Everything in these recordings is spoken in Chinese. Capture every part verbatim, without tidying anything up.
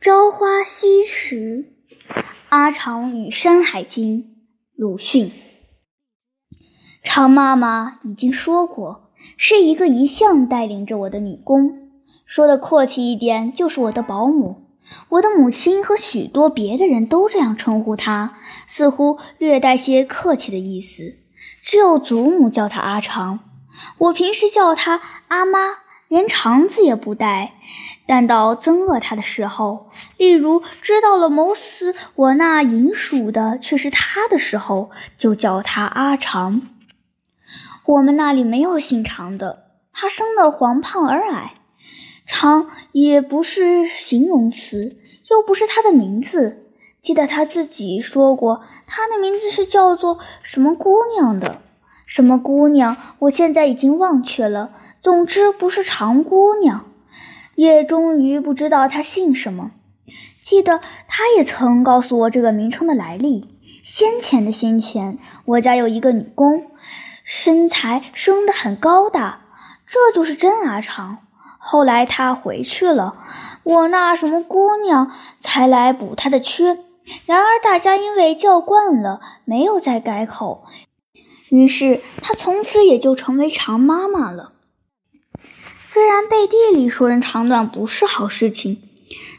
朝花夕拾，阿长与山海经，鲁迅。常妈妈已经说过，是一个一向带领着我的女工，说的阔气一点就是我的保姆。我的母亲和许多别的人都这样称呼她，似乎略带些客气的意思。只有祖母叫她阿长，我平时叫她阿妈，连长字也不带。但到憎恶她的时候，例如知道了某死我那银属的却是她的时候，就叫她阿长。我们那里没有姓常的，她生得黄胖而矮，常也不是形容词，又不是她的名字。记得她自己说过，她的名字是叫做什么姑娘的，什么姑娘我现在已经忘却了，总之不是常姑娘，也终于不知道他姓什么。记得他也曾告诉我这个名称的来历。先前的先前，我家有一个女工，身材生得很高大，这就是真阿长。后来她回去了，我那什么姑娘才来补她的缺。然而大家因为叫惯了，没有再改口，于是她从此也就成为常妈妈了。虽然背地里说人长短不是好事情，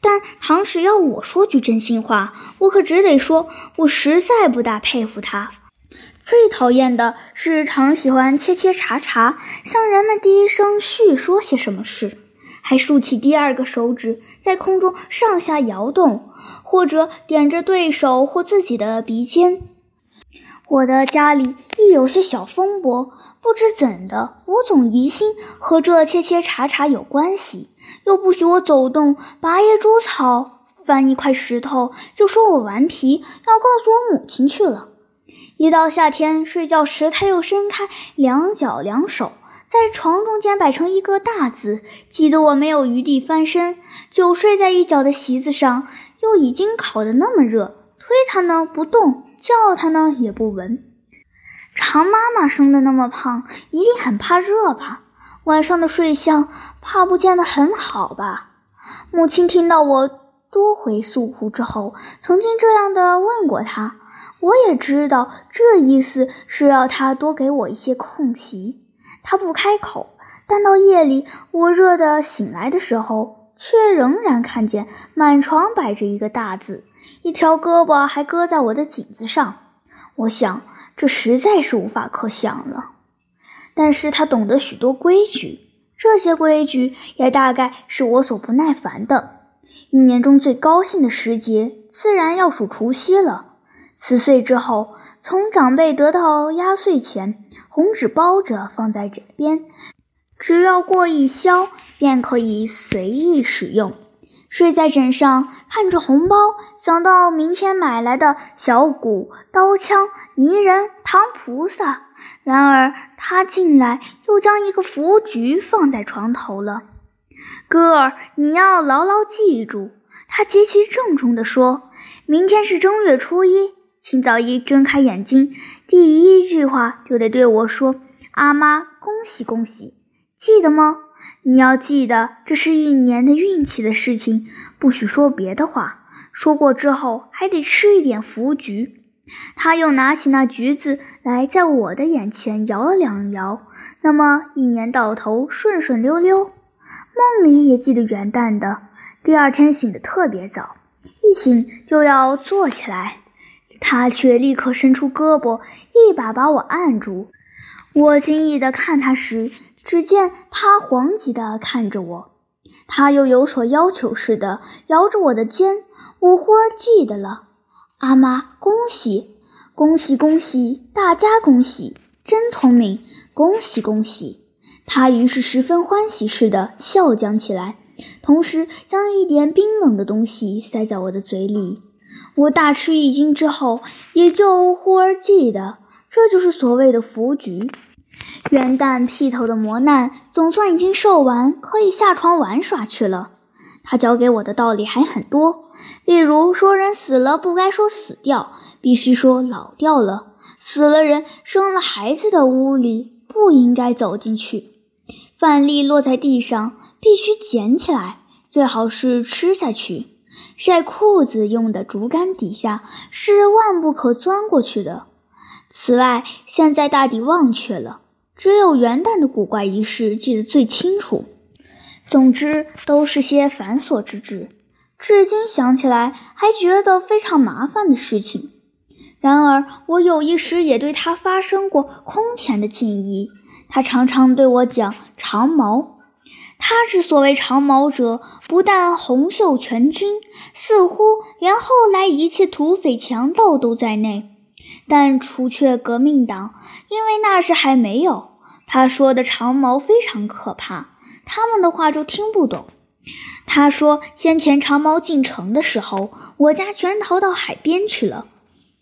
但倘使要我说句真心话，我可只得说我实在不大佩服他。最讨厌的是常喜欢切切查查，向人们低声叙说些什么事，还竖起第二个手指在空中上下摇动，或者点着对手或自己的鼻尖。我的家里一有些小风波，不知怎的，我总疑心和这切切查查有关系，又不许我走动，拔叶株草，翻一块石头，就说我顽皮，要告诉我母亲去了。一到夏天睡觉时，他又伸开两脚两手，在床中间摆成一个大字，挤得我没有余地翻身，就睡在一角的席子上。又已经烤得那么热，推他呢不动，叫他呢也不闻。常妈妈生得那么胖，一定很怕热吧？晚上的睡相怕不见得很好吧？母亲听到我多回诉苦之后，曾经这样的问过她，我也知道这意思是要她多给我一些空隙。她不开口，但到夜里我热得醒来的时候，却仍然看见满床摆着一个大字，一条胳膊还搁在我的颈子上。我想这实在是无法可想了。但是他懂得许多规矩，这些规矩也大概是我所不耐烦的。一年中最高兴的时节，自然要数除夕了。辞岁之后，从长辈得到压岁钱，红纸包着放在枕边，只要过一宵便可以随意使用。睡在枕上，看着红包，想到明天买来的小鼓、刀枪、泥人、糖菩萨，然而他进来又将一个福菊放在床头了。哥儿，你要牢牢记住，他极其郑重地说，明天是正月初一，清早一睁开眼睛，第一句话就得对我说，阿妈，恭喜恭喜，记得吗？你要记得，这是一年的运气的事情，不许说别的话。说过之后，还得吃一点福菊。他又拿起那橘子来，在我的眼前摇了两摇。那么一年到头顺顺溜溜。梦里也记得元旦的，第二天醒得特别早，一醒就要坐起来，他却立刻伸出胳膊，一把把我按住。我惊异地看他时，只见他惶急地看着我，他又有所要求似的摇着我的肩。我忽而记得了，阿妈，恭喜恭喜恭喜，大家恭喜，真聪明，恭喜恭喜。他于是十分欢喜似的笑讲起来，同时将一点冰冷的东西塞在我的嘴里。我大吃一惊之后，也就忽而记得，这就是所谓的福局。元旦屁头的磨难总算已经受完，可以下床玩耍去了。他教给我的道理还很多，例如说人死了不该说死掉，必须说老掉了。死了人生了孩子的屋里不应该走进去，饭粒落在地上必须捡起来，最好是吃下去。晒裤子用的竹竿底下是万不可钻过去的。此外，现在大抵忘却了，只有元旦的古怪仪式记得最清楚。总之，都是些繁琐之至，至今想起来还觉得非常麻烦的事情。然而，我有一时也对他发生过空前的敬意。他常常对我讲长毛。他之所谓长毛者，不但红袖全军，似乎连后来一切土匪强盗都在内，但除却革命党，因为那时还没有。他说的长毛非常可怕，他们的话就听不懂。他说先前长毛进城的时候，我家全逃到海边去了，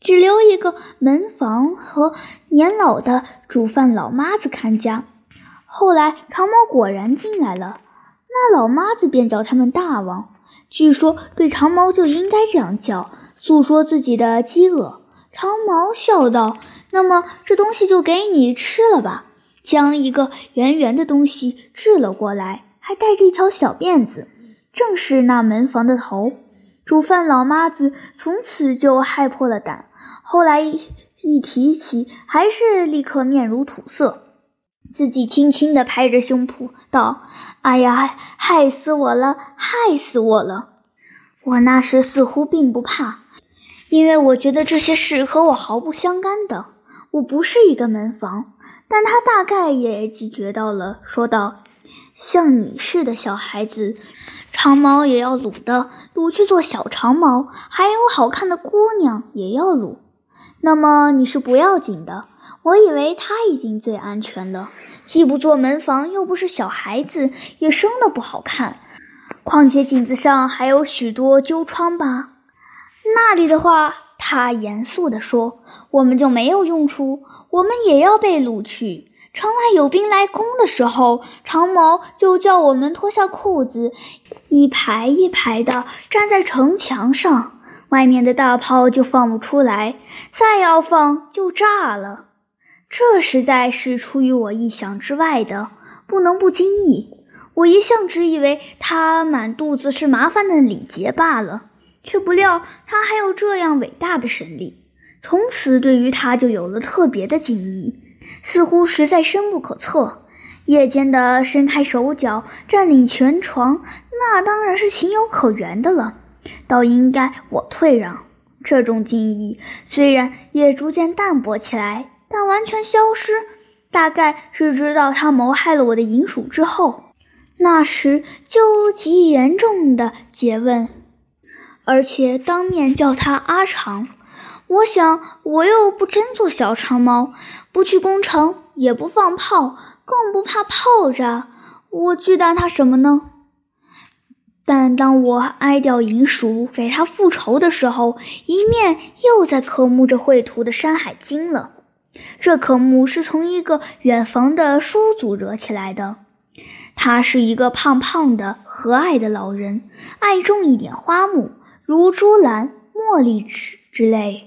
只留一个门房和年老的煮饭老妈子看家。后来长毛果然进来了，那老妈子便叫他们大王，据说对长毛就应该这样叫，诉说自己的饥饿。长毛笑道：“那么这东西就给你吃了吧。”将一个圆圆的东西掷了过来，还带着一条小辫子，正是那门房的头。煮饭老妈子从此就害破了胆，后来 一, 一提起还是立刻面如土色，自己轻轻地拍着胸脯道：“哎呀，害死我了，害死我了。”我那时似乎并不怕，因为我觉得这些事和我毫不相干的，我不是一个门房。但他大概也警觉到了，说道：“像你似的小孩子，长毛也要掳的，掳去做小长毛，还有好看的姑娘也要掳。那么你是不要紧的，我以为他已经最安全了，既不做门房，又不是小孩子，也生得不好看，况且颈子上还有许多揪疮疤。”那里的话，他严肃地说，我们就没有用处，我们也要被掳去。城外有兵来攻的时候，长毛就叫我们脱下裤子，一排一排的站在城墙上，外面的大炮就放不出来，再要放就炸了。这实在是出于我意想之外的，不能不经意。我一向只以为他满肚子是麻烦的礼节罢了，却不料他还有这样伟大的神力，从此对于他就有了特别的敬意。似乎实在深不可测，夜间的伸开手脚占领全床，那当然是情有可原的了，倒应该我退让。这种敬意虽然也逐渐淡薄起来，但完全消失，大概是知道他谋害了我的银鼠之后，那时就极严重的诘问，而且当面叫他阿长。我想我又不真做小长毛，不去攻城，也不放炮，更不怕炮炸，我惧惮他什么呢？但当我挨掉银鼠给他复仇的时候，一面又在渴慕着绘图的山海经了。这渴慕是从一个远房的叔祖惹起来的，他是一个胖胖的和蔼的老人，爱种一点花木，如珠兰、茉莉之类，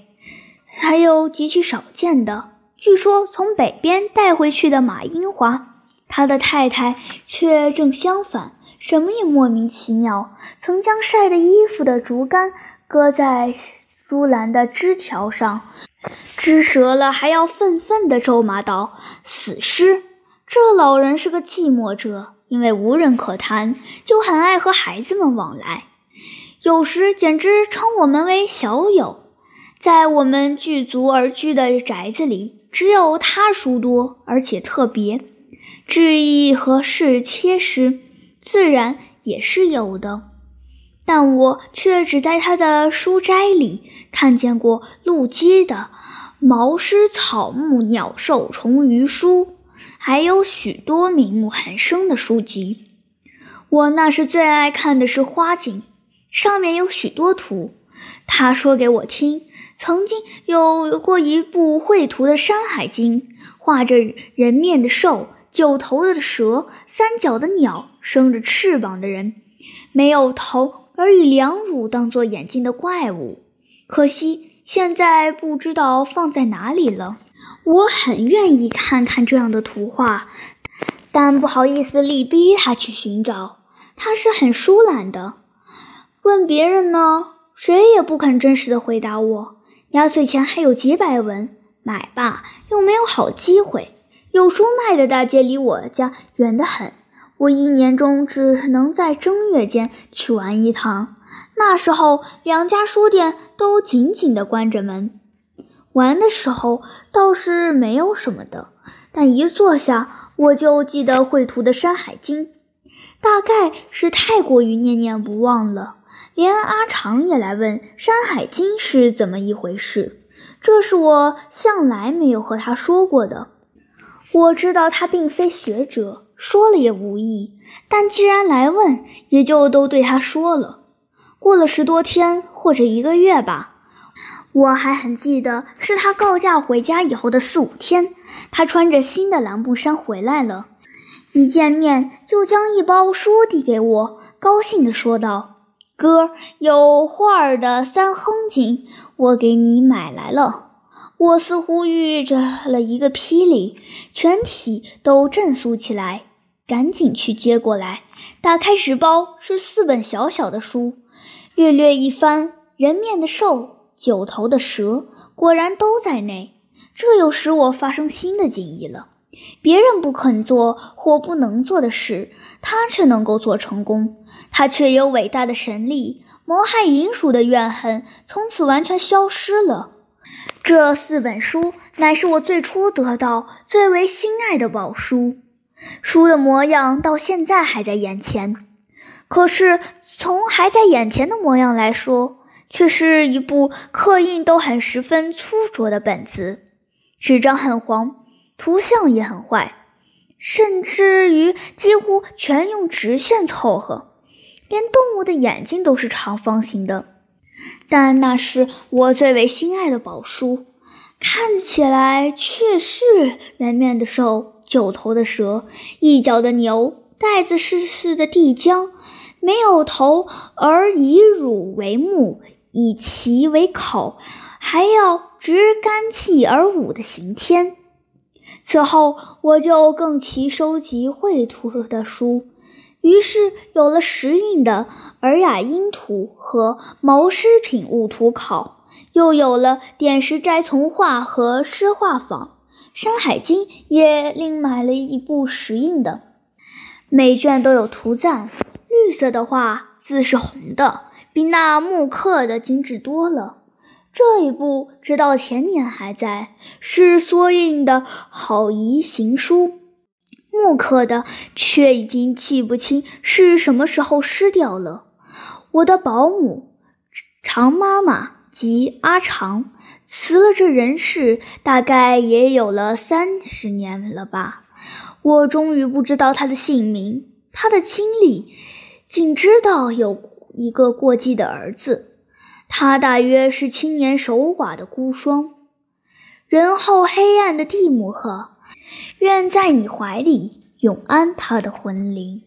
还有极其少见的，据说从北边带回去的马樱花。他的太太却正相反，什么也莫名其妙，曾将晒的衣服的竹竿搁在珠兰的枝条上，枝折了还要愤愤地咒骂道：“死尸！”这老人是个寂寞者，因为无人可谈，就很爱和孩子们往来，有时简直称我们为小友。在我们聚足而居的宅子里，只有他书多，而且特别，致意和事贴诗自然也是有的，但我却只在他的书斋里看见过陆机的毛狮、草木、鸟兽、虫鱼书，还有许多名目很深的书籍。我那时最爱看的是花景，上面有许多图。他说给我听，曾经有过一部绘图的山海经，画着人面的兽、九头的蛇、三角的鸟、生着翅膀的人，没有头而以两乳当作眼睛的怪物。可惜现在不知道放在哪里了。我很愿意看看这样的图画，但不好意思力逼他去寻找，他是很疏懒的。问别人呢，谁也不肯真实的回答我。压岁钱还有几百文，买吧又没有好机会。有书卖的大街离我家远得很，我一年中只能在正月间去完一趟。那时候两家书店都紧紧地关着门，玩的时候倒是没有什么的，但一坐下我就记得绘图的《山海经》，大概是太过于念念不忘了，连阿长也来问《山海经》是怎么一回事，这是我向来没有和他说过的。我知道他并非学者，说了也无益，但既然来问，也就都对他说了。过了十多天或者一个月吧，我还很记得是他告假回家以后的四五天，他穿着新的蓝布衫回来了，一见面就将一包书递给我，高兴地说道：“哥，有画儿的三亨经，我给你买来了。”我似乎遇着了一个霹雳，全体都振肃起来，赶紧去接过来。打开纸包，是四本小小的书，略略一翻，人面的兽，九头的蛇，果然都在内，这又使我发生新的惊异了。别人不肯做或不能做的事，他却能够做成功，他却有伟大的神力，谋害蝇鼠的怨恨从此完全消失了。这四本书乃是我最初得到最为心爱的宝书，书的模样到现在还在眼前，可是从还在眼前的模样来说，却是一部刻印都很十分粗拙的本子，纸张很黄，图像也很坏，甚至于几乎全用直线凑合，连动物的眼睛都是长方形的。但那是我最为心爱的宝书，看起来却是人面的兽，九头的蛇，一角的牛，带子似似的地缰，没有头，而以乳为目，以其为口，还要执干气而舞的刑天。此后我就更其收集绘图的书，于是有了石印的《尔雅音图》和《谋诗品物图考》，又有了《点石斋丛画》和《诗画坊》，《山海经》也另买了一部石印的，每卷都有图赞，绿色的画字是红的，比那木刻的精致多了。这一部直到前年还在，是缩印的《好夷行书》，木刻的却已经记不清是什么时候失掉了。我的保姆常妈妈及阿常辞了这人世，大概也有了三十年了吧，我终于不知道他的姓名，他的经历，仅知道有一个过继的儿子，他大约是青年守寡的孤孀。人后黑暗的蒂姆赫，愿在你怀里永安他的魂灵。